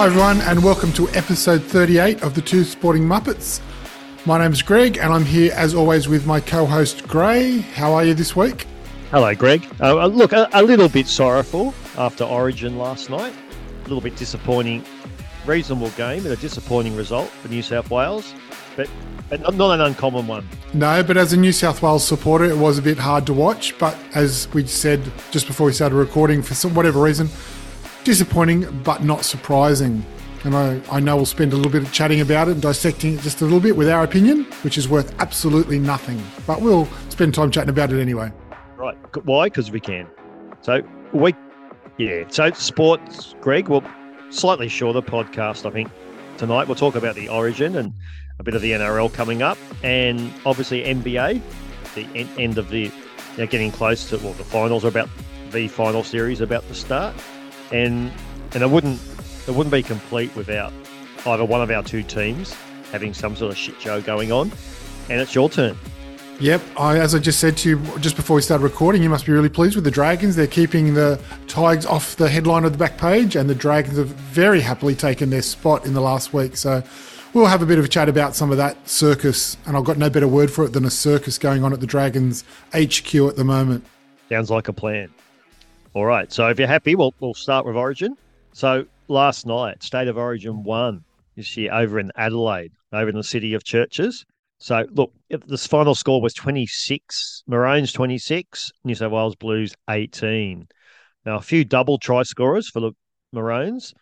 Hi everyone and welcome to episode 38 of the Two Sporting Muppets. My name's Greg and I'm here as always with my co-host Gray. How are you this week? Hello Greg. Look, a little bit sorrowful after Origin last night. A little bit disappointing. Reasonable game and a disappointing result for New South Wales, but not an uncommon one. No, but as a New South Wales supporter, it was a bit hard to watch. But as we said just before we started recording, for whatever reason, disappointing but not surprising. And I know we'll spend a little bit of chatting about it and dissecting it just a little bit with our opinion, which is worth absolutely nothing. But we'll spend time chatting about it anyway. Right. Why? Because we can. So sports, Greg, well, slightly shorter podcast, I think. Tonight we'll talk about the Origin and a bit of the NRL coming up, and obviously NBA, the end of the, getting close to, well, the finals are about, the final series about to start, and it wouldn't be complete without either one of our two teams having some sort of shit show going on. And it's your turn. Yep, as I just said to you just before we started recording, you must be really pleased with the Dragons. They're keeping the Tigers off the headline of the back page, and the Dragons have very happily taken their spot in the last week. So we'll have a bit of a chat about some of that circus, and I've got no better word for it than a circus going on at the Dragons HQ at the moment. Sounds like a plan. All right, so if you're happy, we'll start with Origin. So last night, State of Origin 1 this year over in Adelaide, over in the City of Churches. So, look, this final score was 26, Maroons 26, New South Wales Blues 18. Now, a few double try scorers for the Maroons.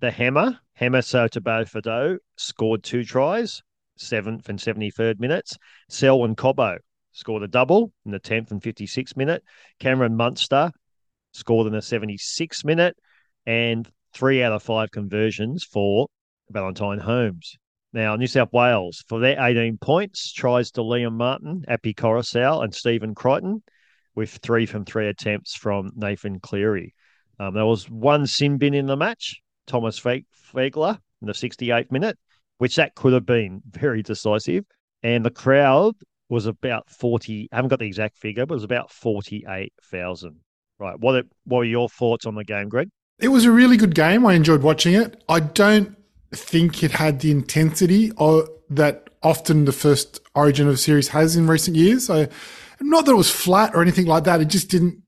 The Hammer, Hamiso Tabuai-Fidow, scored two tries, 7th and 73rd minutes. Selwyn Cobbo scored a double in the 10th and 56th minute. Cameron Munster scored in the 76th minute. And 3 out of 5 conversions for Valentine Holmes. Now, New South Wales, for their 18 points, tries to Liam Martin, Apisai Koroisau and Stephen Crichton, with 3 from 3 attempts from Nathan Cleary. There was one sin bin in the match, Thomas Fegler in the 68th minute, which that could have been very decisive. And the crowd was about 40, I haven't got the exact figure, but it was about 48,000. Right, what were your thoughts on the game, Greg? It was a really good game. I enjoyed watching it. I don't think it had the intensity that often the first Origin of a series has in recent years. So, not that it was flat or anything like that. It just didn't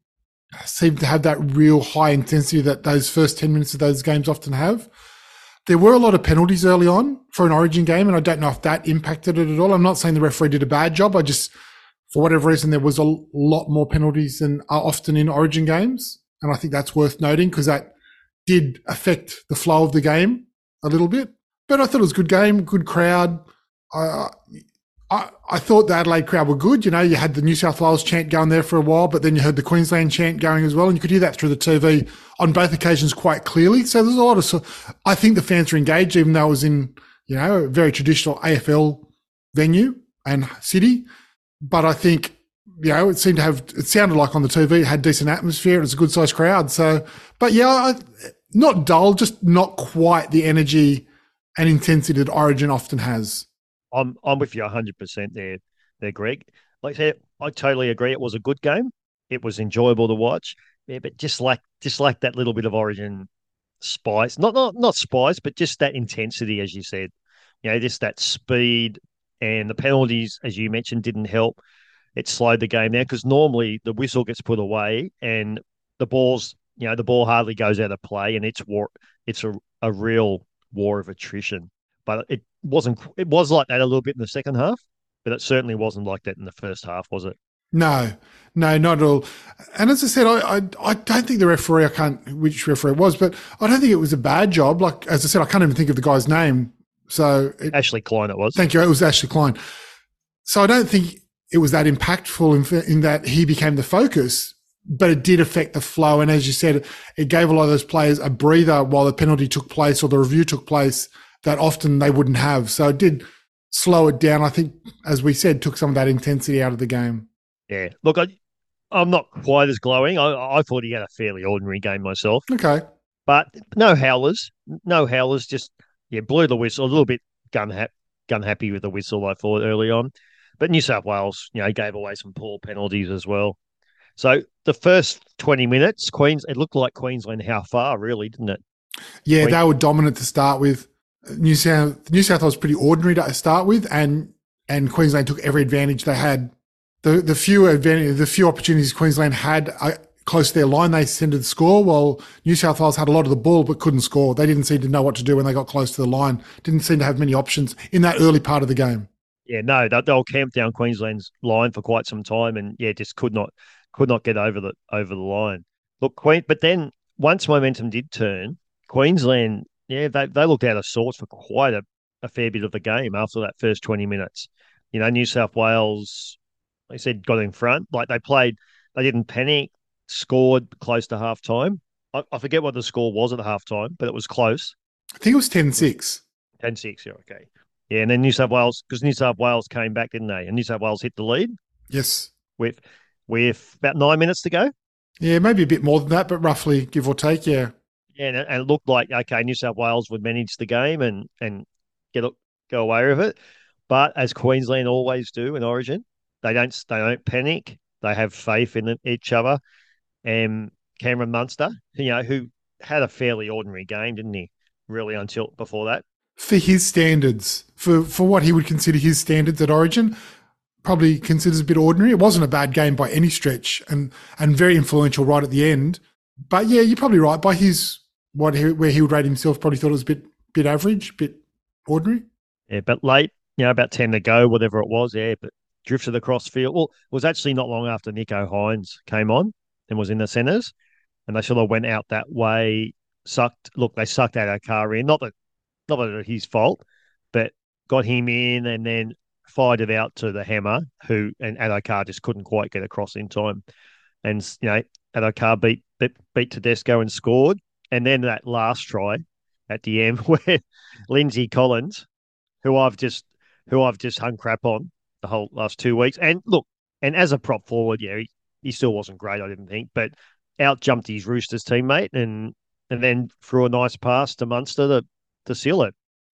seem to have that real high intensity that those first 10 minutes of those games often have. There were a lot of penalties early on for an Origin game, and I don't know if that impacted it at all. I'm not saying the referee did a bad job. I just, for whatever reason, there was a lot more penalties than are often in Origin games. And I think that's worth noting because that did affect the flow of the game a little bit, but I thought it was a good game, good crowd. I thought the Adelaide crowd were good. You know, you had the New South Wales chant going there for a while, but then you heard the Queensland chant going as well, and you could hear that through the TV on both occasions quite clearly. So there's a lot of, I think the fans were engaged, even though it was in, a very traditional AFL venue and city. But I think, it seemed to have, it sounded like on the TV, it had decent atmosphere. It was a good sized crowd. So, but yeah, not dull, just not quite the energy and intensity that Origin often has. I'm with you 100% there, Greg. Like I said, I totally agree. It was a good game. It was enjoyable to watch. Yeah, but just like that little bit of Origin spice, not spice, but just that intensity, as you said. Just that speed and the penalties, as you mentioned, didn't help. It slowed the game down because normally the whistle gets put away and the ball's. The ball hardly goes out of play, and it's a real war of attrition. But it wasn't. It was like that a little bit in the second half, but it certainly wasn't like that in the first half, was it? No, not at all. And as I said, I don't think the referee. I can't which referee it was, but I don't think it was a bad job. Like as I said, I can't even think of the guy's name. So Ashley Klein, it was. Thank you. It was Ashley Klein. So I don't think it was that impactful in that he became the focus. But it did affect the flow. And as you said, it gave a lot of those players a breather while the penalty took place or the review took place that often they wouldn't have. So it did slow it down. I think, as we said, took some of that intensity out of the game. Yeah. Look, I'm not quite as glowing. I thought he had a fairly ordinary game myself. Okay. But no howlers, just blew the whistle. A little bit gun happy with the whistle, I thought, early on. But New South Wales, gave away some poor penalties as well. So the first 20 minutes, it looked like Queensland, how far really, didn't it? Yeah, they were dominant to start with. New South Wales was pretty ordinary to start with, and Queensland took every advantage they had. The few opportunities Queensland had close to their line, they tended to score, while New South Wales had a lot of the ball but couldn't score. They didn't seem to know what to do when they got close to the line. Didn't seem to have many options in that early part of the game. Yeah, no, they'll camp down Queensland's line for quite some time, and yeah, just could not get over the line. Look, but then once momentum did turn, Queensland, yeah, they looked out of sorts for quite a fair bit of the game after that first 20 minutes. You know, New South Wales, like I said, got in front. Like they didn't panic, scored close to halftime. I forget what the score was at halftime, but it was close. I think it was 10-6. 10-6, yeah, okay. Yeah, and then New South Wales came back, didn't they? And New South Wales hit the lead. Yes. With about 9 minutes to go. Yeah, maybe a bit more than that, but roughly, give or take, yeah. And it looked like, okay, New South Wales would manage the game and go away with it. But as Queensland always do in Origin, they don't panic. They have faith in each other. And Cameron Munster, you know, who had a fairly ordinary game, didn't he? Really, until before that. For his standards, for what he would consider his standards at Origin, probably considers a bit ordinary. It wasn't a bad game by any stretch, and very influential right at the end. But yeah, you're probably right. By where he would rate himself, probably thought it was a bit average, bit ordinary. Yeah, but late, you know, about 10 to go, whatever it was. Yeah, but drifted across field. Well, it was actually not long after Nicho Hynes came on and was in the centres, and they sort of went out that way. They sucked Addo-Carr in. Not that it's his fault, but got him in and then fired it out to the hammer, and Addo-Carr just couldn't quite get across in time. And, you know, Addo-Carr beat Tedesco and scored. And then that last try at the end where Lindsay Collins, who I've just hung crap on the whole last 2 weeks. And look, and as a prop forward, yeah, he still wasn't great, I didn't think, but out jumped his Roosters teammate and then threw a nice pass to Munster to seal it.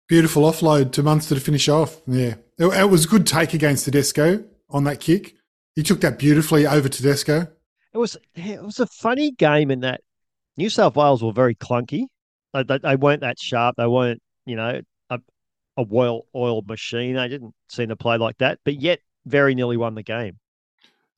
Beautiful offload to Munster to finish off. Yeah. It was a good take against Tedesco on that kick. He took that beautifully over Tedesco. It was a funny game in that New South Wales were very clunky. They weren't that sharp. They weren't, you know, a well-oiled machine. They didn't seem to play like that, but yet very nearly won the game.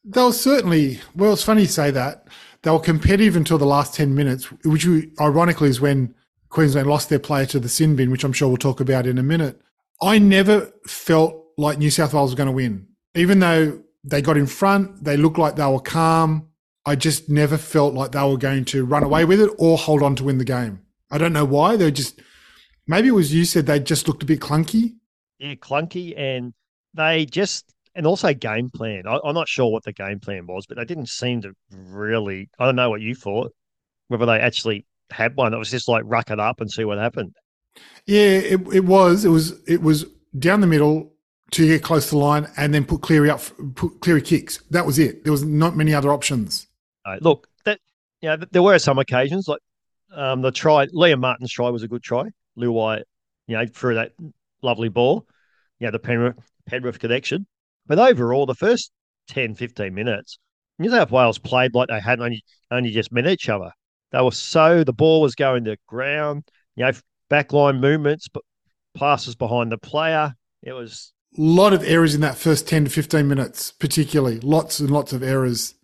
They were certainly, well, it's funny you say that. They were competitive until the last 10 minutes, which ironically is when Queensland lost their player to the sin bin, which I'm sure we'll talk about in a minute. I never felt like New South Wales were going to win. Even though they got in front, they looked like they were calm. I just never felt like they were going to run away with it or hold on to win the game. I don't know why. They just, maybe it was you said they just looked a bit clunky. Yeah, clunky. And they just, and also game plan. I'm not sure what the game plan was, but they didn't seem to really, I don't know what you thought, whether they actually had one. It was just like ruck it up and see what happened. Yeah, it was down the middle to get close to the line and then put Cleary kicks. That was it. There was not many other options. Look, that, you know, there were some occasions like the try. Liam Martin's try was a good try. Luai, you know, threw that lovely ball. You know, the Penrith connection. But overall, the first 10, 15 minutes, New South Wales played like they hadn't only just met each other. They were the ball was going to ground, you know, backline movements, but passes behind the player. It was a lot of errors in that first 10 to 15 minutes, particularly lots and lots of errors.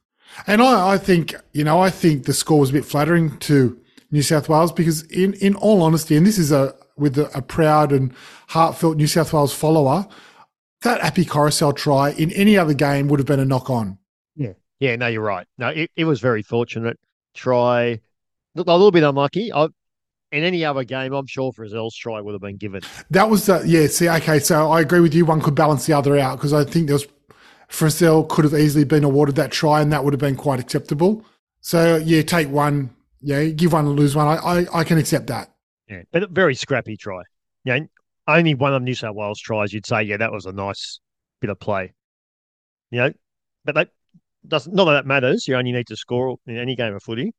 And I think, you know, I think the score was a bit flattering to New South Wales because in all honesty, and this is with a proud and heartfelt New South Wales follower, that Apisai Koroisau try in any other game would have been a knock on. Yeah. Yeah. No, you're right. No, it was very fortunate try. Looked a little bit unlucky. In any other game, I'm sure Frizzell's try would have been given. That was the, yeah, see, okay, so I agree with you. One could balance the other out because I think Frizzell could have easily been awarded that try and that would have been quite acceptable. So, yeah, take one, yeah, give one and lose one. I can accept that. Yeah, but a very scrappy try. Yeah, only one of New South Wales tries you'd say, yeah, that was a nice bit of play. You know, but not that that matters. You only need to score in any game of footy.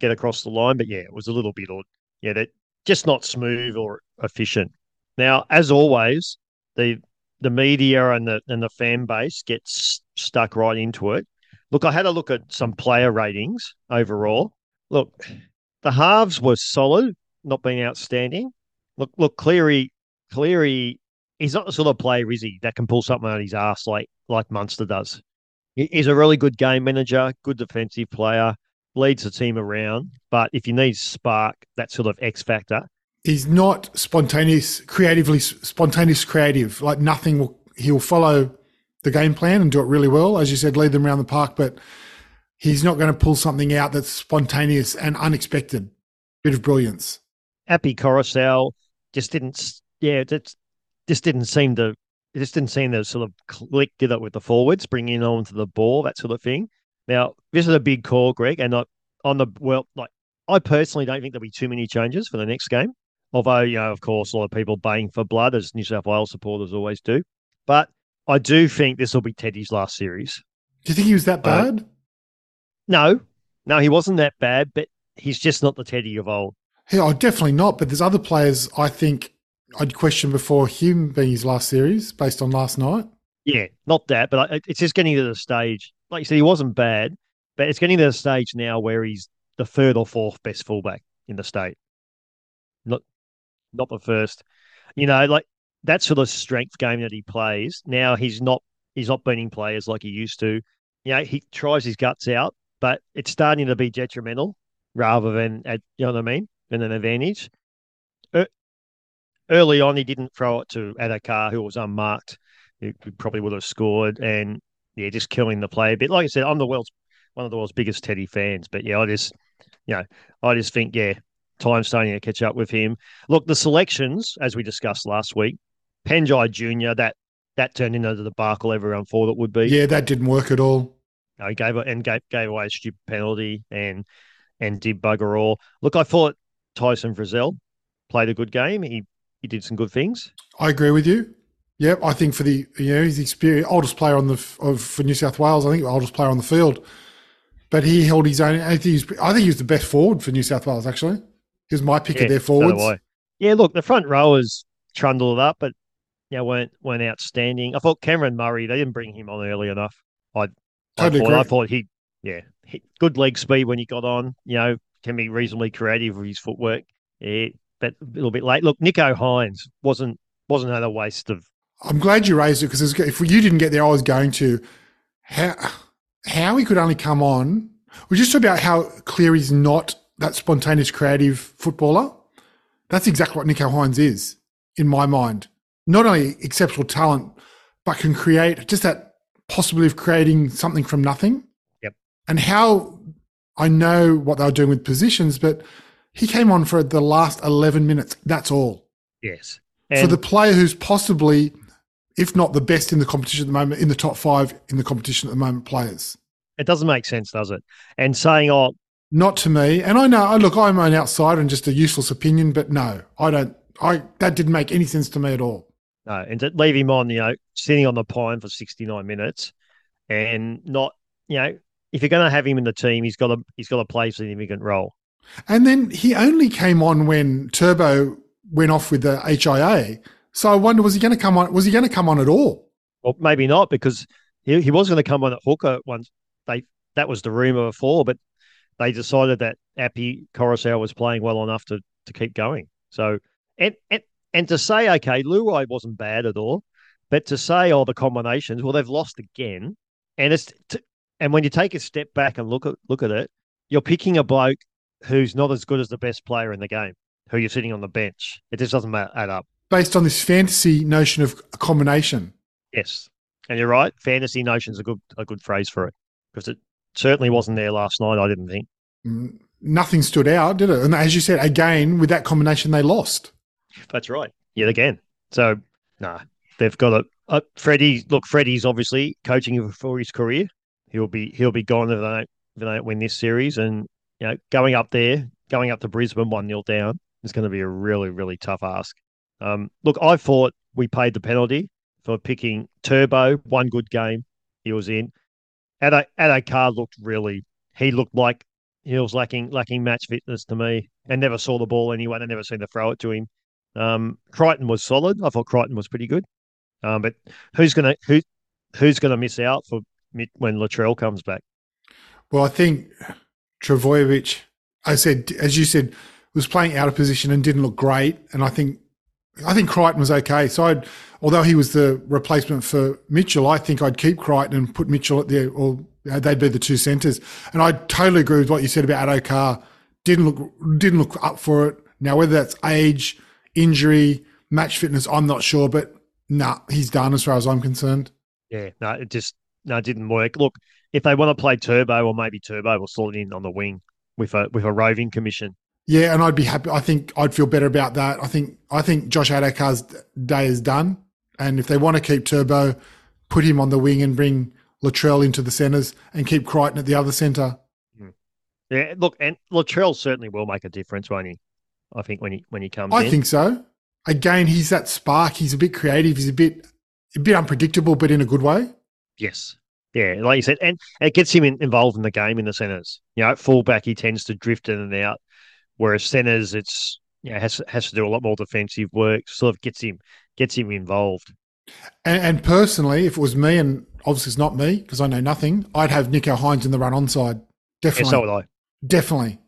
Get across the line, but yeah, it was a little bit odd. Yeah, that just not smooth or efficient. Now, as always, the media and the fan base gets stuck right into it. Look, I had a look at some player ratings overall. Look, the halves were solid. not been outstanding. Look, Cleary, he's not the sort of player, is he, that can pull something out of his ass like Munster does. He's a really good game manager, good defensive player, leads the team around. But if you need spark, that sort of X factor. He's not spontaneous, creative. Like nothing will, he'll follow the game plan and do it really well. As you said, lead them around the park, but he's not going to pull something out that's spontaneous and unexpected. Bit of brilliance. Apisai Koroisau just didn't seem to sort of click, did it with the forwards, bringing on to the ball, that sort of thing. Now, this is a big call, Greg, and I personally don't think there'll be too many changes for the next game, although, you know, of course, a lot of people baying for blood, as New South Wales supporters always do. But I do think this will be Teddy's last series. Do you think he was that bad? No, he wasn't that bad, but he's just not the Teddy of old. Yeah, definitely not, but there's other players I think I'd question before him being his last series based on last night. Yeah, not that, but it's just getting to the stage. Like you said, he wasn't bad, but it's getting to the stage now where he's the third or fourth best fullback in the state. Not the first. You know, like that sort of strength game that he plays, now he's not beating players like he used to. You know, he tries his guts out, but it's starting to be detrimental rather than, you know what I mean, than an advantage. Early on, he didn't throw it to Addo-Carr, who was unmarked. He probably would have scored, and yeah, just killing the play a bit. Like I said, I'm one of the world's biggest Teddy fans, but yeah, I just think time's starting to catch up with him. Look, the selections, as we discussed last week, Penjai Jr. that turned into the debacle everyone thought it would be. Yeah, that didn't work at all. No, he gave away a stupid penalty and did bugger all. Look, I thought Tyson Frizzell played a good game. He did some good things. I agree with you. Yeah, I think for the he's experienced oldest player for New South Wales. I think the oldest player on the field, but he held his own. I think he was the best forward for New South Wales. Actually, he was my pick of their forwards. So yeah, look, the front rowers trundled it up, but weren't outstanding. I thought Cameron Murray, they didn't bring him on early enough. I totally agree. I thought he good leg speed when he got on. You know, can be reasonably creative with his footwork. Yeah. But a little bit late. Look, Nicho Hynes wasn't another waste of. I'm glad you raised it because if you didn't get there, I was going to. How he could only come on. We just talked about how Cleary's not that spontaneous, creative footballer. That's exactly what Nicho Hynes is, in my mind. Not only exceptional talent, but can create just that possibility of creating something from nothing. Yep. And how I know what they were doing with positions, but. He came on for the last 11 minutes. That's all. Yes. And for the player who's possibly, if not the best in the competition at the moment, in the top five in the competition at the moment, players. It doesn't make sense, does it? And saying, oh. Not to me. And I know, look, I'm an outsider and just a useless opinion, but no, that didn't make any sense to me at all. No, and to leave him on, sitting on the pine for 69 minutes and not, if you're going to have him in the team, he's got to play a significant role. And then he only came on when Turbo went off with the HIA. So I wonder, was he going to come on? Was he going to come on at all? Well, maybe not, because he was going to come on at hooker once. That was the rumor before, but they decided that Apisai Koroisau was playing well enough to keep going. So and to say, okay, Luai wasn't bad at all, but to say, the combinations, well, they've lost again. And and when you take a step back and look at it, you're picking a bloke who's not as good as the best player in the game, who you're sitting on the bench. It just doesn't add up. Based on this fantasy notion of a combination. Yes. And you're right. Fantasy notion is a good phrase for it, because it certainly wasn't there last night, I didn't think. Nothing stood out, did it? And as you said, again, with that combination, they lost. That's right. Yet again. So, no, they've got a Freddie. Look, Freddie's obviously coaching for his career. He'll be gone if they don't win this series. And going up to Brisbane 1-0 down is going to be a really, really tough ask. Look, I thought we paid the penalty for picking Turbo. One good game he was in. Addo-Carr looked like he was lacking match fitness to me, and never saw the ball anyway. I never seen to throw it to him. Crichton was solid. I thought Crichton was pretty good. But who's gonna miss out for when Luttrell comes back? Well, I think. Travojevic, as you said, was playing out of position and didn't look great. And I think Crichton was okay. So although he was the replacement for Mitchell, I think I'd keep Crichton and put Mitchell at the, or they'd be the two centres. And I totally agree with what you said about Addo-Carr. Didn't look up for it. Now, whether that's age, injury, match fitness, I'm not sure, but he's done as far as I'm concerned. Yeah, it didn't work. Look, if they want to play Turbo, or maybe Turbo will slot in on the wing with a roving commission. Yeah, and I'd be happy. I think I'd feel better about that. I think Josh Addo-Carr's day is done, and if they want to keep Turbo, put him on the wing and bring Luttrell into the centres and keep Crichton at the other centre. Yeah, look, and Luttrell certainly will make a difference, won't he? I think when he comes in. I think so. Again, he's that spark. He's a bit creative. He's a bit unpredictable, but in a good way. Yes. Yeah, like you said. And it gets him involved in the game in the centres. You know, at fullback, he tends to drift in and out, whereas centres, it's, you know, has to do a lot more defensive work, sort of gets him involved. And personally, if it was me, and obviously it's not me because I know nothing, I'd have Nicho Hynes in the run-on side. Definitely. Yeah, so would I. Definitely.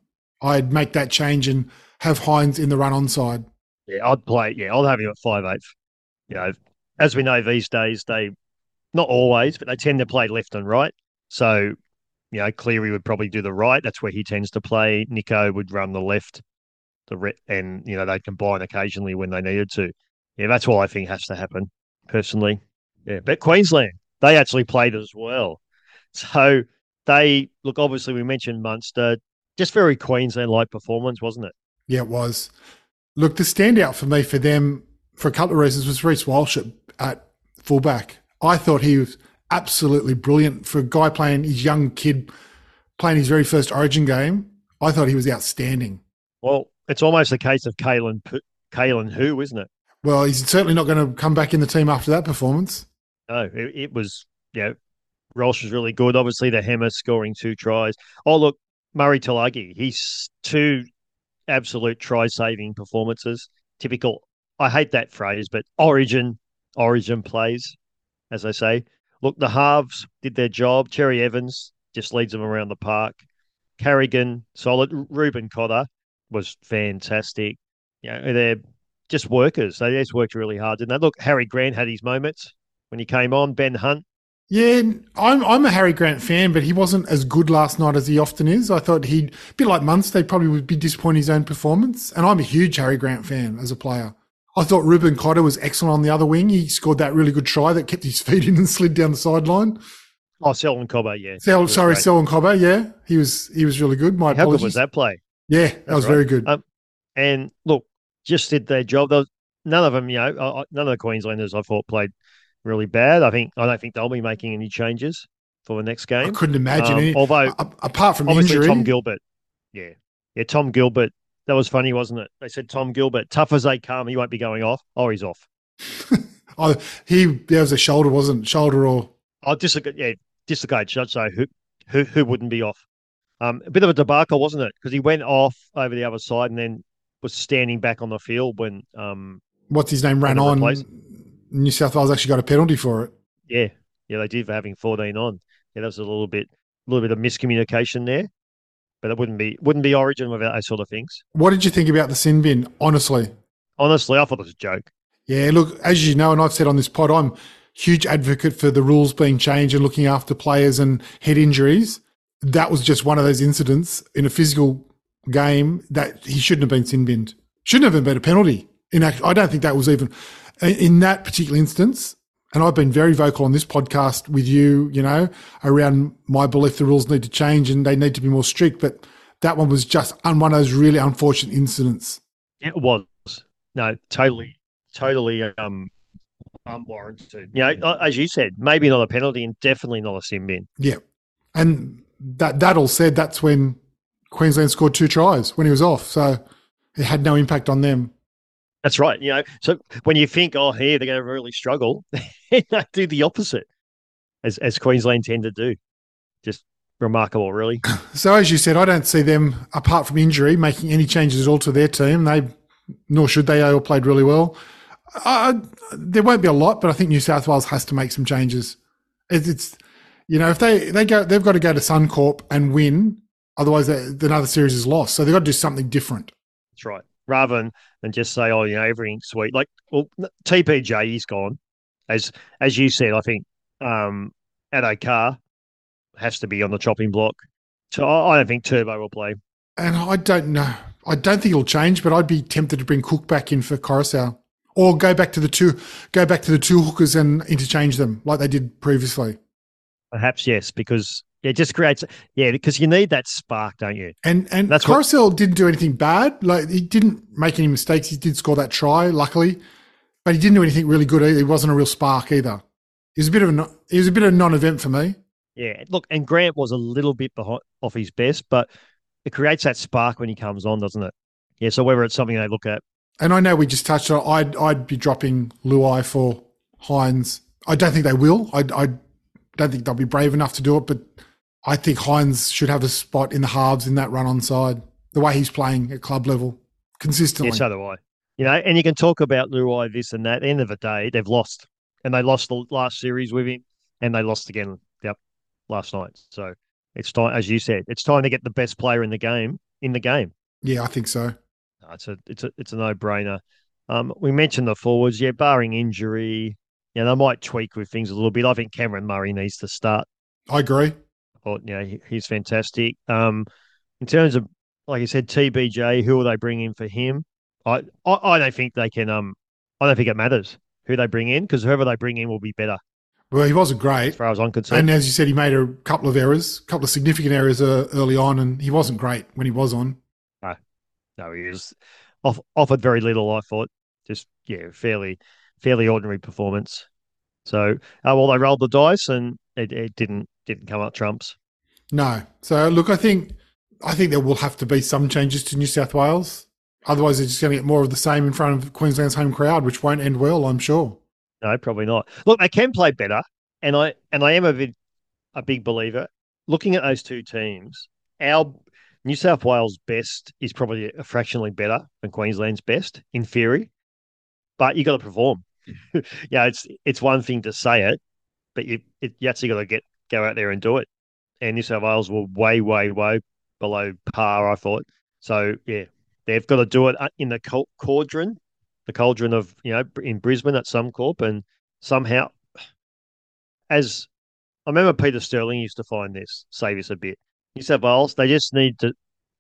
I'd make that change and have Hynes in the run-on side. Yeah, I'll have him at 5/8. You know, as we know these days, they, not always, but they tend to play left and right. So, you know, Cleary would probably do the right. That's where he tends to play. Nicho would run the left, and, you know, they'd combine occasionally when they needed to. Yeah, that's what I think has to happen, personally. Yeah, but Queensland, they actually played as well. So they, look, obviously we mentioned Munster, just very Queensland-like performance, wasn't it? Yeah, it was. Look, the standout for me for them, for a couple of reasons, was Reece Walsh at fullback. I thought he was absolutely brilliant for a guy playing, his young kid, playing his very first Origin game. I thought he was outstanding. Well, it's almost a case of Kalen who, isn't it? Well, he's certainly not going to come back in the team after that performance. No, it was, you know, Walsh was really good. Obviously, the Hammer scoring 2 tries. Oh, look, Murray Tulagi, he's 2 absolute try-saving performances. Typical, I hate that phrase, but origin plays, as they say. Look, the halves did their job. Cherry Evans just leads them around the park. Carrigan, solid. Ruben Cotter was fantastic. You know, they're just workers. They just worked really hard, didn't they? Look, Harry Grant had his moments when he came on. Ben Hunt. Yeah, I'm a Harry Grant fan, but he wasn't as good last night as he often is. I thought he'd, a bit like Munster, probably would be disappointed in his own performance. And I'm a huge Harry Grant fan as a player. I thought Ruben Cotter was excellent on the other wing. He scored that really good try that kept his feet in and slid down the sideline. Oh, Selwyn Cobbo, yeah. Selwyn Cobbo, yeah. He was really good. My apologies. How good was that play? Yeah, that was right. Very good. And look, just did their job. None of them, you know, none of the Queenslanders I thought played really bad. I don't think they'll be making any changes for the next game. I couldn't imagine any. Although, apart from injury, Tom Gilbert. Yeah, Tom Gilbert. That was funny, wasn't it? They said Tom Gilbert, tough as they come, he won't be going off. Oh, he's off. There was a shoulder, wasn't it? Shoulder or dislocation. So who wouldn't be off? A bit of a debacle, wasn't it? Because he went off over the other side and then was standing back on the field when what's his name ran on. New South Wales actually got a penalty for it. Yeah, they did for having 14 on. Yeah, that was a little bit of miscommunication there, but it wouldn't be Origin without those sort of things. What did you think about the sin bin? Honestly, I thought it was a joke. Yeah, look, as you know, and I've said on this pod, I'm a huge advocate for the rules being changed and looking after players and head injuries. That was just one of those incidents in a physical game that he shouldn't have been sin binned. Shouldn't have been a penalty. I don't think that was even. In that particular instance, and I've been very vocal on this podcast with you, you know, around my belief the rules need to change and they need to be more strict, but that one was just one of those really unfortunate incidents. It was. No, totally unwarranted. You know, as you said, maybe not a penalty and definitely not a sin bin. Yeah. And that all said, that's when Queensland scored 2 tries when he was off, so it had no impact on them. That's right. You know, so when you think, oh, here they're going to really struggle, they do the opposite, as Queensland tend to do. Just remarkable, really. So as you said, I don't see them, apart from injury, making any changes at all to their team. Nor should they. They all played really well. There won't be a lot, but I think New South Wales has to make some changes. It's you know, if they go, they've got to go to Suncorp and win. Otherwise, another series is lost. So they've got to do something different. That's right. Rather than just say, oh, you know, everything's sweet. Like, well, TPJ is gone. As you said, I think Addo-Carr has to be on the chopping block. So I don't think Turbo will play. And I don't know. I don't think it'll change, but I'd be tempted to bring Cook back in for Koroisau, or go back to the two hookers and interchange them like they did previously. Perhaps, yes, because it just creates because you need that spark, don't you? And Koroisau didn't do anything bad. Like, he didn't make any mistakes. He did score that try, luckily, but he didn't do anything really good either. He wasn't a real spark either. He was a bit of a non-event for me. Yeah, look, and Grant was a little bit behind off his best, but it creates that spark when he comes on, doesn't it? Yeah, so whether it's something they look at. And I know we just touched on I'd be dropping Luai for Hynes. I don't think they will. I don't think they'll be brave enough to do it, but I think Hynes should have a spot in the halves in that run-on side, the way he's playing at club level consistently. Yeah, so do I. You know, and you can talk about Luai this and that. At the end of the day, they've lost. And they lost the last series with him, and they lost again last night. So it's time, as you said, it's time to get the best player in the game. Yeah, I think so. It's a no-brainer. We mentioned the forwards, barring injury. Yeah, you know, they might tweak with things a little bit. I think Cameron Murray needs to start. I agree. But, you know, he's fantastic. In terms of, like you said, TBJ, who will they bring in for him? I don't think they can. I don't think it matters who they bring in, because whoever they bring in will be better. Well, he wasn't great. As far as I'm concerned. And as you said, he made a couple of errors, a couple of significant errors early on, and he wasn't great when he was on. No, he was offered very little, I thought. Just, fairly ordinary performance. So, they rolled the dice and it didn't come up trumps. No. So, look, I think there will have to be some changes to New South Wales. Otherwise, they're just going to get more of the same in front of Queensland's home crowd, which won't end well, I'm sure. No, probably not. Look, they can play better, and I am a big believer. Looking at those two teams, our New South Wales best is probably a fractionally better than Queensland's best in theory, but you got to perform. It's one thing to say it, but you actually got to go out there and do it. And New South Wales were way, way, way below par, I thought. So yeah, they've got to do it in the cauldron. The cauldron of, in Brisbane at Suncorp, and somehow, as I remember Peter Sterling used to say this a bit. New South Wales, they just need to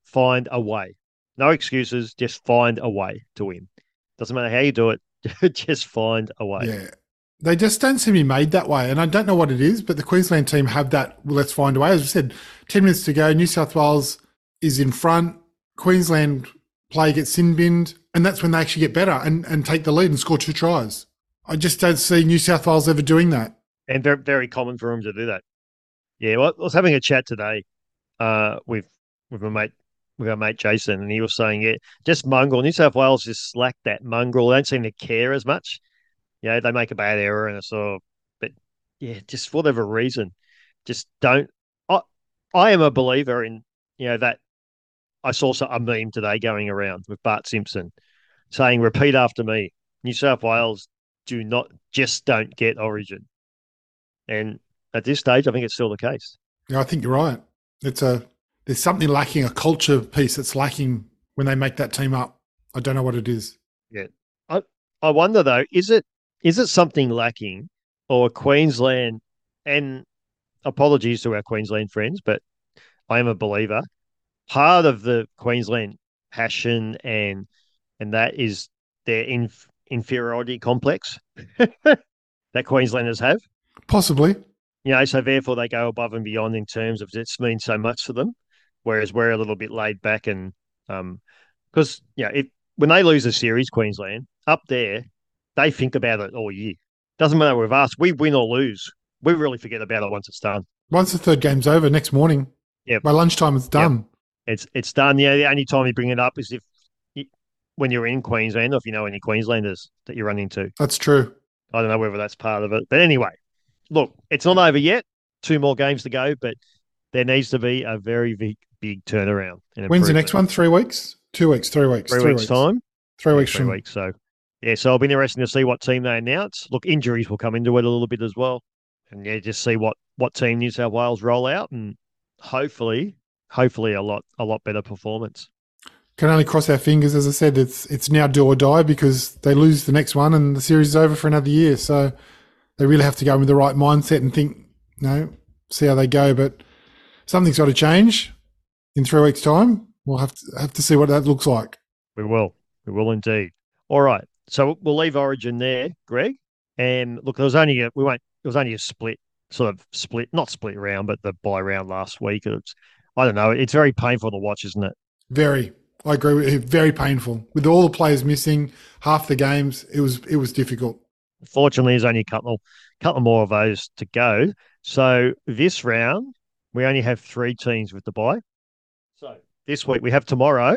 find a way. No excuses, just find a way to win. Doesn't matter how you do it, just find a way. Yeah. They just don't seem to be made that way. And I don't know what it is, but the Queensland team have that, let's find a way. As we said, 10 minutes to go, New South Wales is in front, Queensland play gets sin-binned, and that's when they actually get better and take the lead and score two tries. I just don't see New South Wales ever doing that. And very, very common for them to do that. Yeah, well, I was having a chat today with our mate Jason, and he was saying, just mongrel. New South Wales just slack that mongrel. They don't seem to care as much. They make a bad error and it's all. But, just for whatever reason, just don't. I am a believer in, that. I saw a meme today going around with Bart Simpson saying, repeat after me, New South Wales don't get Origin. And at this stage, I think it's still the case. Yeah, I think you're right. There's something lacking, a culture piece that's lacking when they make that team up. I don't know what it is. Yeah. I wonder though, is it something lacking, or Queensland, and apologies to our Queensland friends, but I am a believer. Part of the Queensland passion and that is their inferiority complex that Queenslanders have. Possibly. So therefore they go above and beyond in terms of this means so much for them, whereas we're a little bit laid back. And because, when they lose a series, Queensland, up there, they think about it all year. Doesn't matter with us. We win or lose. We really forget about it once it's done. Once the third game's over, next morning, by lunchtime it's done. Yep. It's done. The only time you bring it up is when you're in Queensland, or if you know any Queenslanders that you run into. That's true. I don't know whether that's part of it. But anyway, look, it's not over yet. 2 more games to go, but there needs to be a very big turnaround. When's the next one? 3 weeks? 2 weeks? 3 weeks? 3 weeks time? 3 weeks. 3 weeks. So it'll be interesting to see what team they announce. Look, injuries will come into it a little bit as well. And, just see what team New South Wales roll out, and hopefully a lot better performance. can only cross our fingers. As I said, it's now do or die, because they lose the next one and the series is over for another year. So they really have to go in with the right mindset and think, you know, see how they go. But something's got to change in 3 weeks' time. We'll have to see what that looks like. We will. We will indeed. All right. So we'll leave Origin there, Greg. And look, there was only a split, not split round, but the bye round last week. I don't know. It's very painful to watch, isn't it? Very. I agree with you. Very painful. With all the players missing, half the games, it was difficult. Fortunately, there's only a couple more of those to go. So this round, we only have three teams with the bye. So this week we have tomorrow,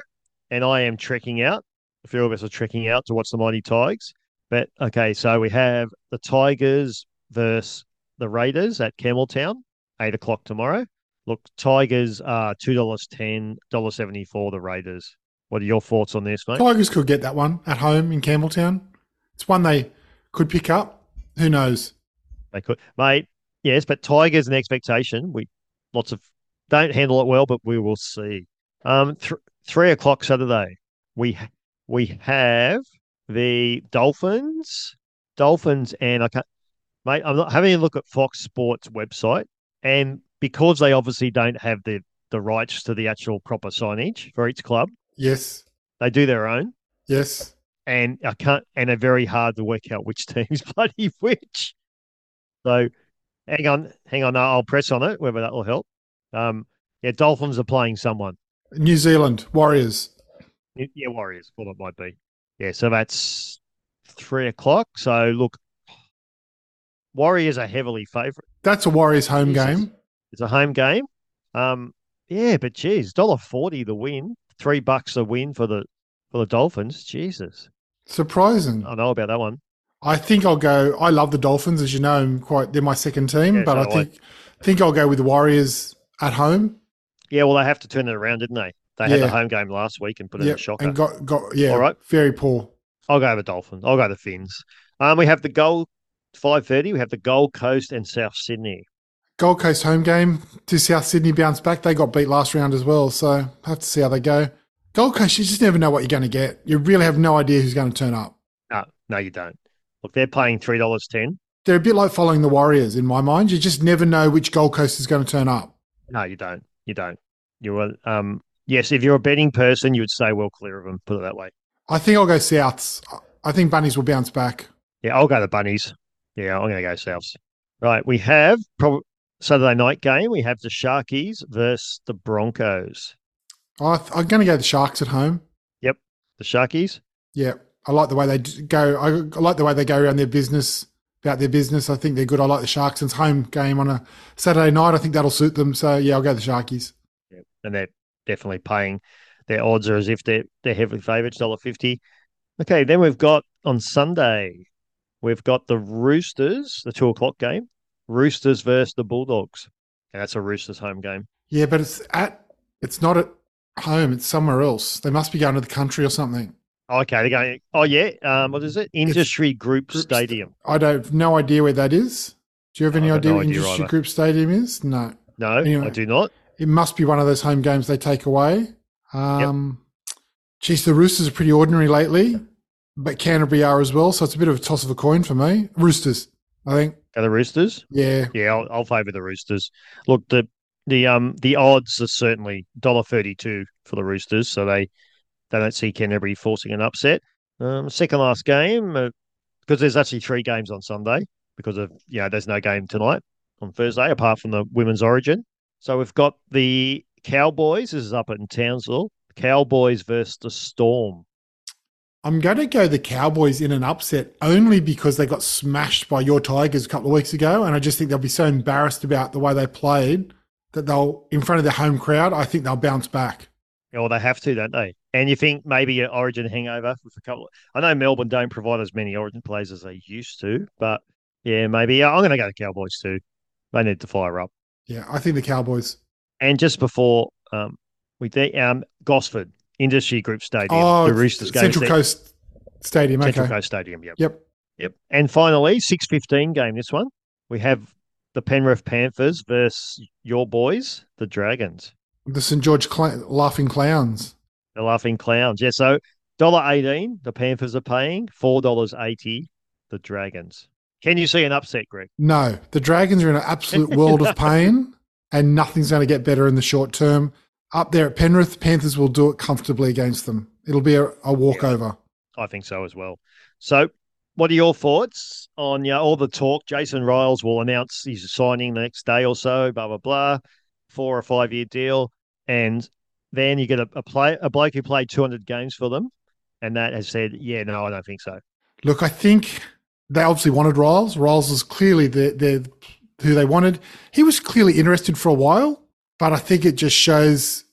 and I am trekking out. A few of us are trekking out to watch the Mighty Tigers. But, okay, so we have the Tigers versus the Raiders at Campbelltown, 8 o'clock tomorrow. Look, Tigers are $2.10, $1.74, the Raiders. What are your thoughts on this, mate? Tigers could get that one at home in Campbelltown. It's one they could pick up. Who knows? They could. Mate, yes, but Tigers an expectation. We don't handle it well, but we will see. 3 o'clock Saturday, we have the Dolphins and I'm not having a look at Fox Sports website, and because they obviously don't have the rights to the actual proper signage for each club. Yes. They do their own. Yes. And they're very hard to work out which team's bloody which. So hang on, I'll press on it, whether that will help. Dolphins are playing someone. New Zealand Warriors. Yeah, Warriors, what it might be. Yeah, so that's 3 o'clock. So look, Warriors are heavily favourite. That's a Warriors home game. It's a home game. Yeah, but geez, $1.40 the win, $3 the win for the Dolphins. Jesus, surprising. I know about that one. I think I'll go. I love the Dolphins, as you know. They're my second team, yeah, but I think I'll go with the Warriors at home. Yeah, well, they have to turn it around, didn't they? They had the home game last week and put in a shocker. And got all right. Very poor. I'll go the Dolphins. I'll go the Finns. We have the 5:30. We have the Gold Coast and South Sydney. Gold Coast home game to South Sydney bounce back. They got beat last round as well, so have to see how they go. Gold Coast, you just never know what you're going to get. You really have no idea who's going to turn up. No, you don't. Look, they're paying $3.10. They're a bit like following the Warriors in my mind. You just never know which Gold Coast is going to turn up. No, you don't. You don't. You will. Yes, if you're a betting person, you would stay well clear of them, put it that way. I think I'll go Souths. I think Bunnies will bounce back. Yeah, I'll go the Bunnies. Yeah, I'm going to go Souths. Right, we have Saturday night game. We have the Sharkies versus the Broncos. I'm going to go the Sharks at home. Yep, the Sharkies. Yeah, I like the way they go. I like the way they go around their business, about their business. I think they're good. I like the Sharks. It's home game on a Saturday night. I think that'll suit them. So, yeah, I'll go the Sharkies. Yep. And they're definitely paying. Their odds are as if they're heavily favoured, $1.50. Okay, then we've got on Sunday, we've got the Roosters, the 2 o'clock game, Roosters versus the Bulldogs. And that's a Roosters home game. Yeah, but it's not at home. It's somewhere else. They must be going to the country or something. Okay, they're going, what is it? Industry Group Stadium. I have no idea where that is. Do you have any idea what Industry Group Stadium is? No. No, anyway. I do not. It must be one of those home games they take away. Geez, the Roosters are pretty ordinary lately, but Canterbury are as well, so it's a bit of a toss of a coin for me. Roosters, I think. Are the Roosters? Yeah. Yeah, I'll favour the Roosters. Look, the odds are certainly $1.32 for the Roosters, so they don't see Canterbury forcing an upset. Second last game, because there's actually 3 games on Sunday, because of there's no game tonight on Thursday, apart from the women's origin. So we've got the Cowboys. This is up in Townsville. Cowboys versus the Storm. I'm going to go the Cowboys in an upset only because they got smashed by your Tigers a couple of weeks ago, and I just think they'll be so embarrassed about the way they played that they'll, in front of their home crowd, I think they'll bounce back. Yeah, well, they have to, don't they? And you think maybe an Origin hangover with a couple. I know Melbourne don't provide as many Origin players as they used to, but yeah, maybe I'm going to go the Cowboys too. They need to fire up. Yeah, I think the Cowboys. And just before Gosford Industry Group Stadium, the Roosters game. Central Coast Stadium. Central Coast Stadium. Yep. And finally, 6:15 game. This one we have the Penrith Panthers versus your boys, the Dragons. The St George Laughing Clowns. The laughing clowns. Yeah, so $1.18 the Panthers are paying, $4.80 the Dragons. Can you see an upset, Greg? No. The Dragons are in an absolute world of pain, and nothing's going to get better in the short term. Up there at Penrith, Panthers will do it comfortably against them. It'll be a walkover. Yeah, I think so as well. So what are your thoughts on all the talk? Jason Ryles will announce he's signing the next day or so, blah, blah, blah, 4 or 5 year deal. And then you get a bloke who played 200 games for them, and that has said, yeah, no, I don't think so. Look, I think they obviously wanted Ryles. Ryles was clearly the who they wanted. He was clearly interested for a while, but I think it just shows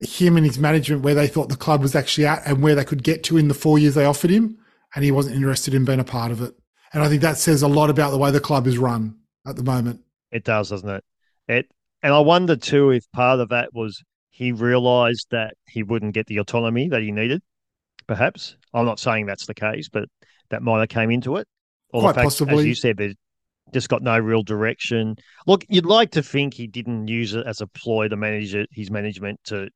him and his management where they thought the club was actually at and where they could get to in the 4 years they offered him, and he wasn't interested in being a part of it. And I think that says a lot about the way the club is run at the moment. It does, doesn't it? And I wonder too if part of that was he realised that he wouldn't get the autonomy that he needed, perhaps. I'm not saying that's the case, but that might have came into it. Or quite the fact, possibly. As you said, they just got no real direction. Look, you'd like to think he didn't use it as a ploy to manage it, his management to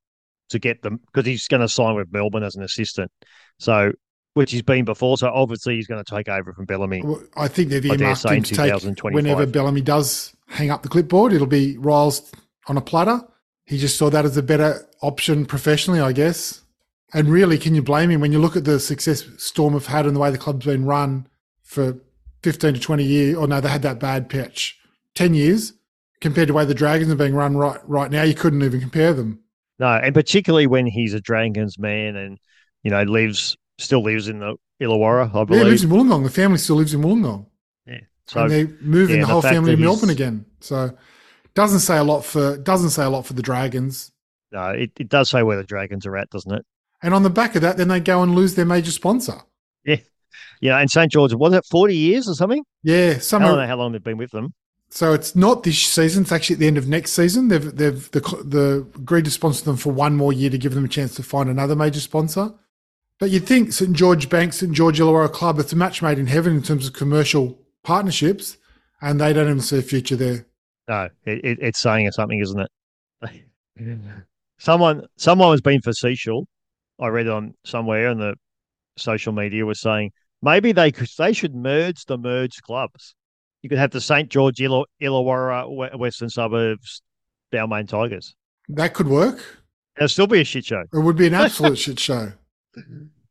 get them, because he's going to sign with Melbourne as an assistant, so which he's been before. So obviously he's going to take over from Bellamy. Well, I think they've earmarked him to take whenever Bellamy does hang up the clipboard. It'll be Ryles on a platter. He just saw that as a better option professionally, I guess. And really, can you blame him when you look at the success Storm have had and the way the club's been run for 15 to 20 years? Or no, they had that bad patch 10 years compared to the way the Dragons are being run right now. You couldn't even compare them. No, and particularly when he's a Dragons man and, still lives in the Illawarra, I believe. Yeah, lives in Wollongong. The family still lives in Wollongong. Yeah. So, and they're moving the whole family to Melbourne again. So doesn't say a lot for the Dragons. No, it does say where the Dragons are at, doesn't it? And on the back of that, then they go and lose their major sponsor. Yeah. Yeah, and St George, was it 40 years or something? Yeah. I don't know how long they've been with them. So it's not this season. It's actually at the end of next season. They've agreed to sponsor them for one more year to give them a chance to find another major sponsor. But you'd think St George Bank, St George Illawarra Club, it's a match made in heaven in terms of commercial partnerships, and they don't even see a future there. No, it's saying something, isn't it? Someone was being facetious. I read on somewhere on the social media was saying maybe they should merge the merged clubs. You could have the St George Illawarra Western Suburbs Balmain Tigers. That could work. It'll still be a shit show. It would be an absolute shit show.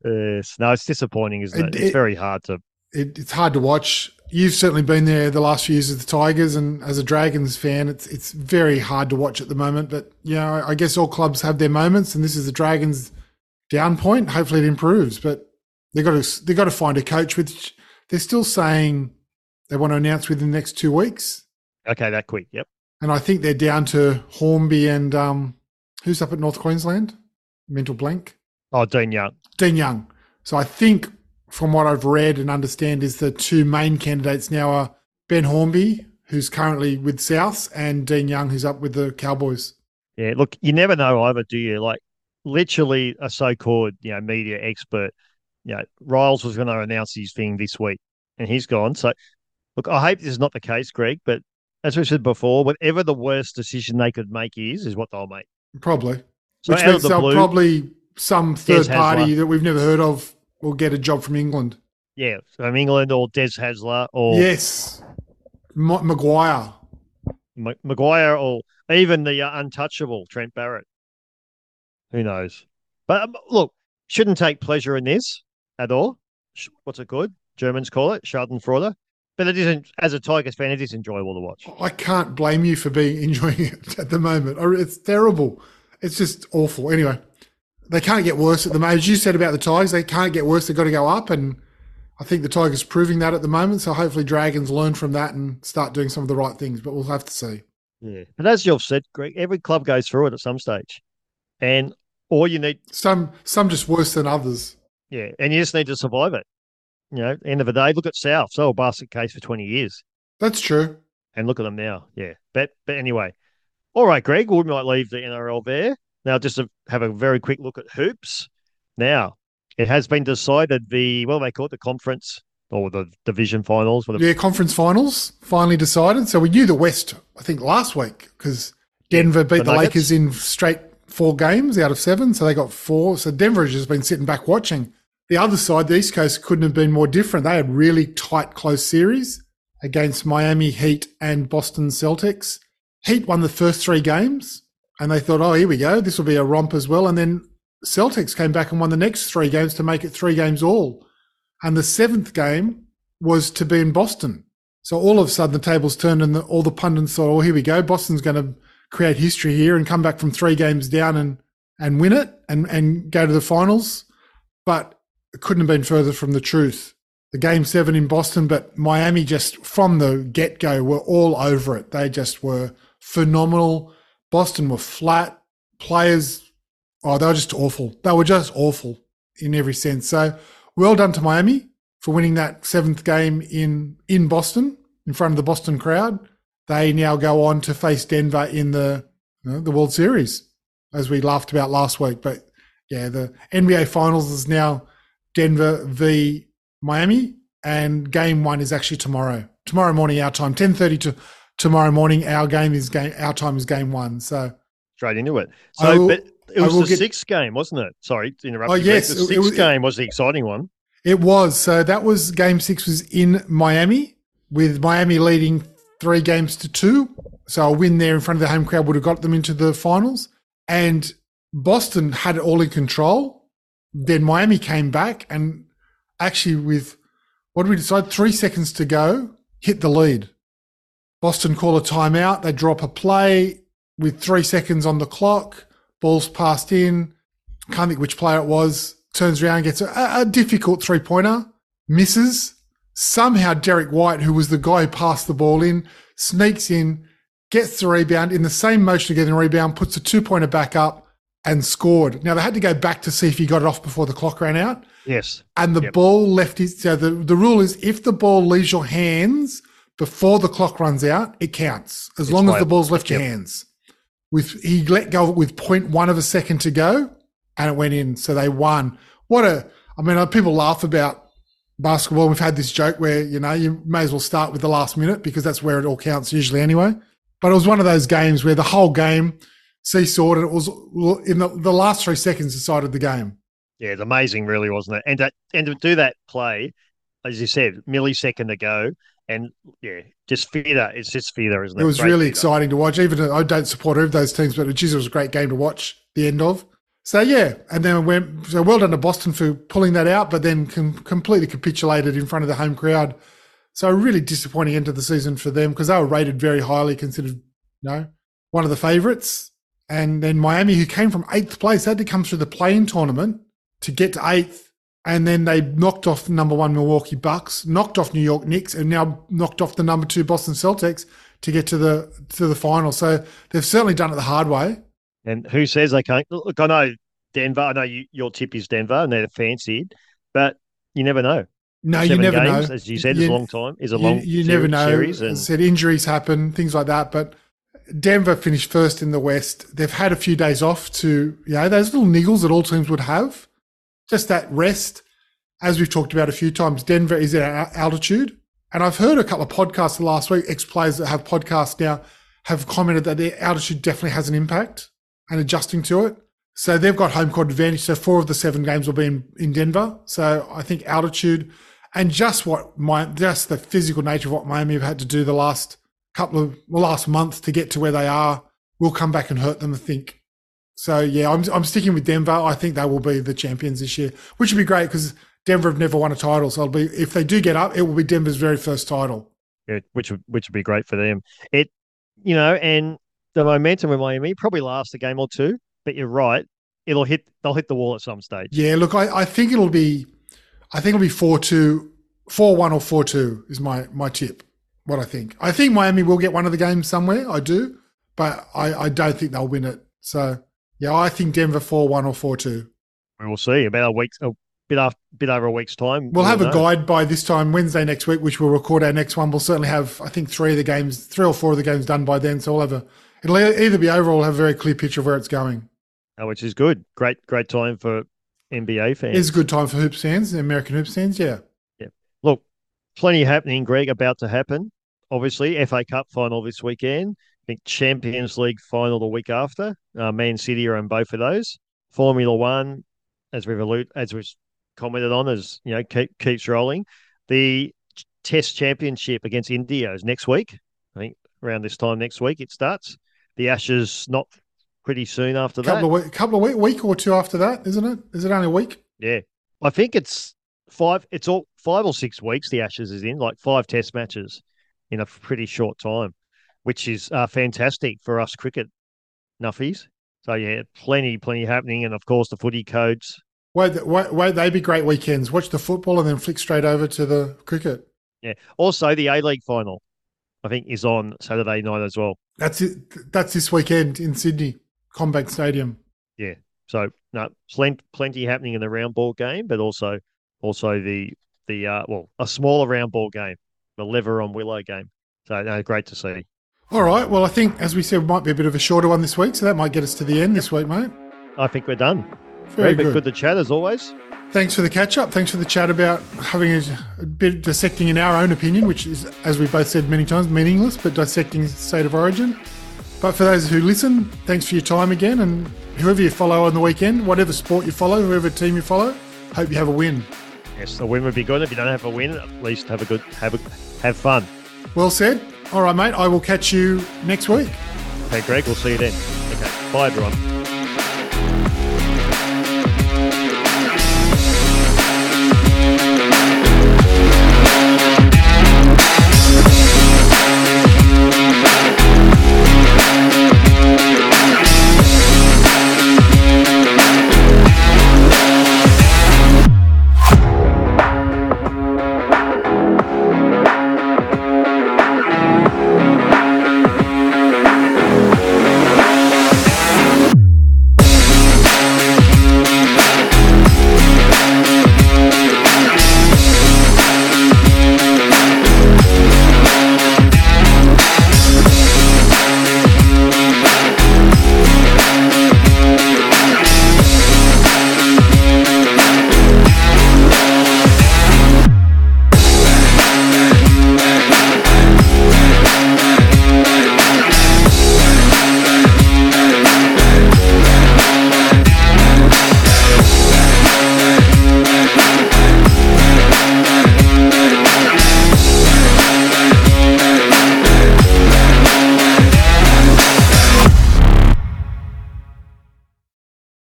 Yes. No, it's disappointing, isn't it? It's very hard to... It's hard to watch. You've certainly been there the last few years of the Tigers, and as a Dragons fan, it's very hard to watch at the moment. But, I guess all clubs have their moments, and this is the Dragons' down point. Hopefully it improves. But they've got to find a coach, which they're still saying they want to announce within the next 2 weeks. Okay, that quick, yep. And I think they're down to Hornby and who's up at North Queensland? Mental blank. Oh, Dean Young. So I think from what I've read and understand is the two main candidates now are Ben Hornby, who's currently with Souths, and Dean Young, who's up with the Cowboys. Yeah, look, you never know either, do you? Like literally a so-called media expert, Ryles was going to announce his thing this week and he's gone. So look, I hope this is not the case, Greg, but as we said before, whatever the worst decision they could make is what they'll make. Probably. So which means they'll probably... some third party that we've never heard of will get a job from England. Yeah, from England or Des Hasler or... Yes, Maguire. Maguire or even the untouchable Trent Barrett. Who knows? But look, shouldn't take pleasure in this at all. What's it called? Germans call it Schadenfreude. But it isn't, as a Tigers fan, it is enjoyable to watch. I can't blame you for enjoying it at the moment. It's terrible. It's just awful. Anyway... they can't get worse at the moment. As you said about the Tigers, they can't get worse. They've got to go up, and I think the Tigers are proving that at the moment. So hopefully Dragons learn from that and start doing some of the right things, but we'll have to see. Yeah. And as you've said, Greg, every club goes through it at some stage. And all you need... Some just worse than others. Yeah, and you just need to survive it. End of the day, look at South. They were a basket case for 20 years. That's true. And look at them now, yeah. But anyway. All right, Greg, we might leave the NRL there. Now, just to have a very quick look at hoops. Now, it has been decided the conference or the division finals. Conference finals finally decided. So we knew the West, I think, last week because Denver beat the Lakers in straight four games out of seven, so they got four. So Denver has just been sitting back watching. The other side, the East Coast, couldn't have been more different. They had really tight, close series against Miami Heat and Boston Celtics. Heat won the first three games, and they thought, oh, here we go, this will be a romp as well. And then Celtics came back and won the next three games to make it three games all. And the seventh game was to be in Boston. So all of a sudden the tables turned and all the pundits thought, oh, here we go, Boston's going to create history here and come back from three games down and win it and go to the finals. But it couldn't have been further from the truth. The Game 7 in Boston, but Miami just from the get-go were all over it. They just were phenomenal. Boston were flat. Players, oh, they were just awful. They were just awful in every sense. So well done to Miami for winning that seventh game in Boston, in front of the Boston crowd. They now go on to face Denver in the World Series, as we laughed about last week. But, yeah, the NBA Finals is now Denver v Miami, and game one is actually tomorrow morning our time, 10:30 to tomorrow morning. Our time is game one. So straight into it. So it was the sixth game, wasn't it? Sorry to interrupt. Oh you, yes, the sixth game was the exciting one. It was. So that was game six was in Miami, with Miami leading 3-2. So a win there in front of the home crowd would have got them into the finals, and Boston had it all in control. Then Miami came back and actually, with, what did we decide? 3 seconds to go, hit the lead. Boston call a timeout. They drop a play with 3 seconds on the clock. Ball's passed in. Can't think which player it was. Turns around, gets a difficult three-pointer. Misses. Somehow Derek White, who was the guy who passed the ball in, sneaks in, gets the rebound. In the same motion to get the rebound, puts a two-pointer back up and scored. Now, they had to go back to see if he got it off before the clock ran out. Yes. And the ball left his – so the rule is if the ball leaves your hands before the clock runs out, it counts, as it's long as the ball's left your hands. He let go of it with 0.1 of a second to go, and it went in. So they won. I mean, people laugh about basketball. We've had this joke where, you may as well start with the last minute because that's where it all counts usually anyway. But it was one of those games where the whole game seesawed, and it was in the last 3 seconds decided the game. Yeah, it's amazing, really, wasn't it? And to do that play, as you said, millisecond to go, and yeah, just feeder. It's just feeder, isn't it? It was really exciting to watch. Even though I don't support either of those teams, but geez, it was a great game to watch the end of. So yeah, and then so well done to Boston for pulling that out, but then completely capitulated in front of the home crowd. So a really disappointing end to the season for them because they were rated very highly, considered one of the favourites. And then Miami, who came from 8th place, had to come through the play-in tournament to get to 8th, and then they knocked off the number 1 Milwaukee Bucks, knocked off New York Knicks, and now knocked off the number 2 Boston Celtics to get to the final. So they've certainly done it the hard way. And who says they can't? Look, I know Denver. I know your tip is Denver, and they're fancied, but you never know. No, you never know. As you said, it's a long time. It's a long series. You never know. As I said, injuries happen, things like that, but Denver finished first in the West. They've had a few days off to, those little niggles that all teams would have. Just that rest, as we've talked about a few times, Denver is at altitude. And I've heard a couple of podcasts last week, ex-players that have podcasts now have commented that their altitude definitely has an impact and adjusting to it. So they've got home court advantage. So 4 of the 7 games will be in Denver. So I think altitude and just the physical nature of what Miami have had to do the last month to get to where they are will come back and hurt them, I think. So, yeah, I'm sticking with Denver. I think they will be the champions this year, which would be great because Denver have never won a title. So if they do get up, it will be Denver's very first title. Yeah, which would be great for them. And the momentum with Miami probably lasts a game or two, but you're right. They'll hit the wall at some stage. Yeah, look, I think it'll be 4-2, 4-1 or 4-2 is my tip. What I think. I think Miami will get one of the games somewhere. I do, but I don't think they'll win it. So, yeah, I think Denver 4-1 or 4-2. We will see. Bit over a week's time. We'll have a guide by this time Wednesday next week, which we'll record our next one. We'll certainly have, I think, 3 or 4 of the games done by then. So it'll either be over or we'll have a very clear picture of where it's going. Which is good. Great time for NBA fans. It's a good time for Hoops fans, American Hoops fans, yeah. Yeah. Look, plenty happening, Greg, about to happen. Obviously, FA Cup final this weekend. think Champions League final the week after. Man City are in both of those. Formula One, as we've commented on, as you know, keeps rolling. The Test Championship against India is next week. I think around this time next week it starts. The Ashes not pretty soon after that. A couple of week or two after that, isn't it? Is it only a week? Yeah, I think it's five. It's all 5 or 6 weeks. The Ashes is in like 5 Test matches in a pretty short time, which is fantastic for us cricket nuffies. So yeah, plenty happening, and of course the footy codes. Won't they be great weekends? Watch the football and then flick straight over to the cricket. Yeah. Also, the A-League final, I think, is on Saturday night as well. That's it. That's this weekend in Sydney, Combank Stadium. Yeah. So no, plenty happening in the round ball game, but also the a smaller round ball game, the lever on willow game. So no, great to see. All right. Well, I think, as we said, it might be a bit of a shorter one this week, so that might get us to the end this week, mate. I think we're done. Very good to chat, as always. Thanks for the catch-up. Thanks for the chat about having a bit dissecting in our own opinion, which is, as we both said many times, meaningless, but dissecting State of Origin. But for those who listen, thanks for your time again, and whoever you follow on the weekend, whatever sport you follow, whoever team you follow, hope you have a win. Yes, a win would be good. If you don't have a win, at least have fun. Well said. All right, mate, I will catch you next week. Okay, Greg, we'll see you then. Okay, bye, everyone.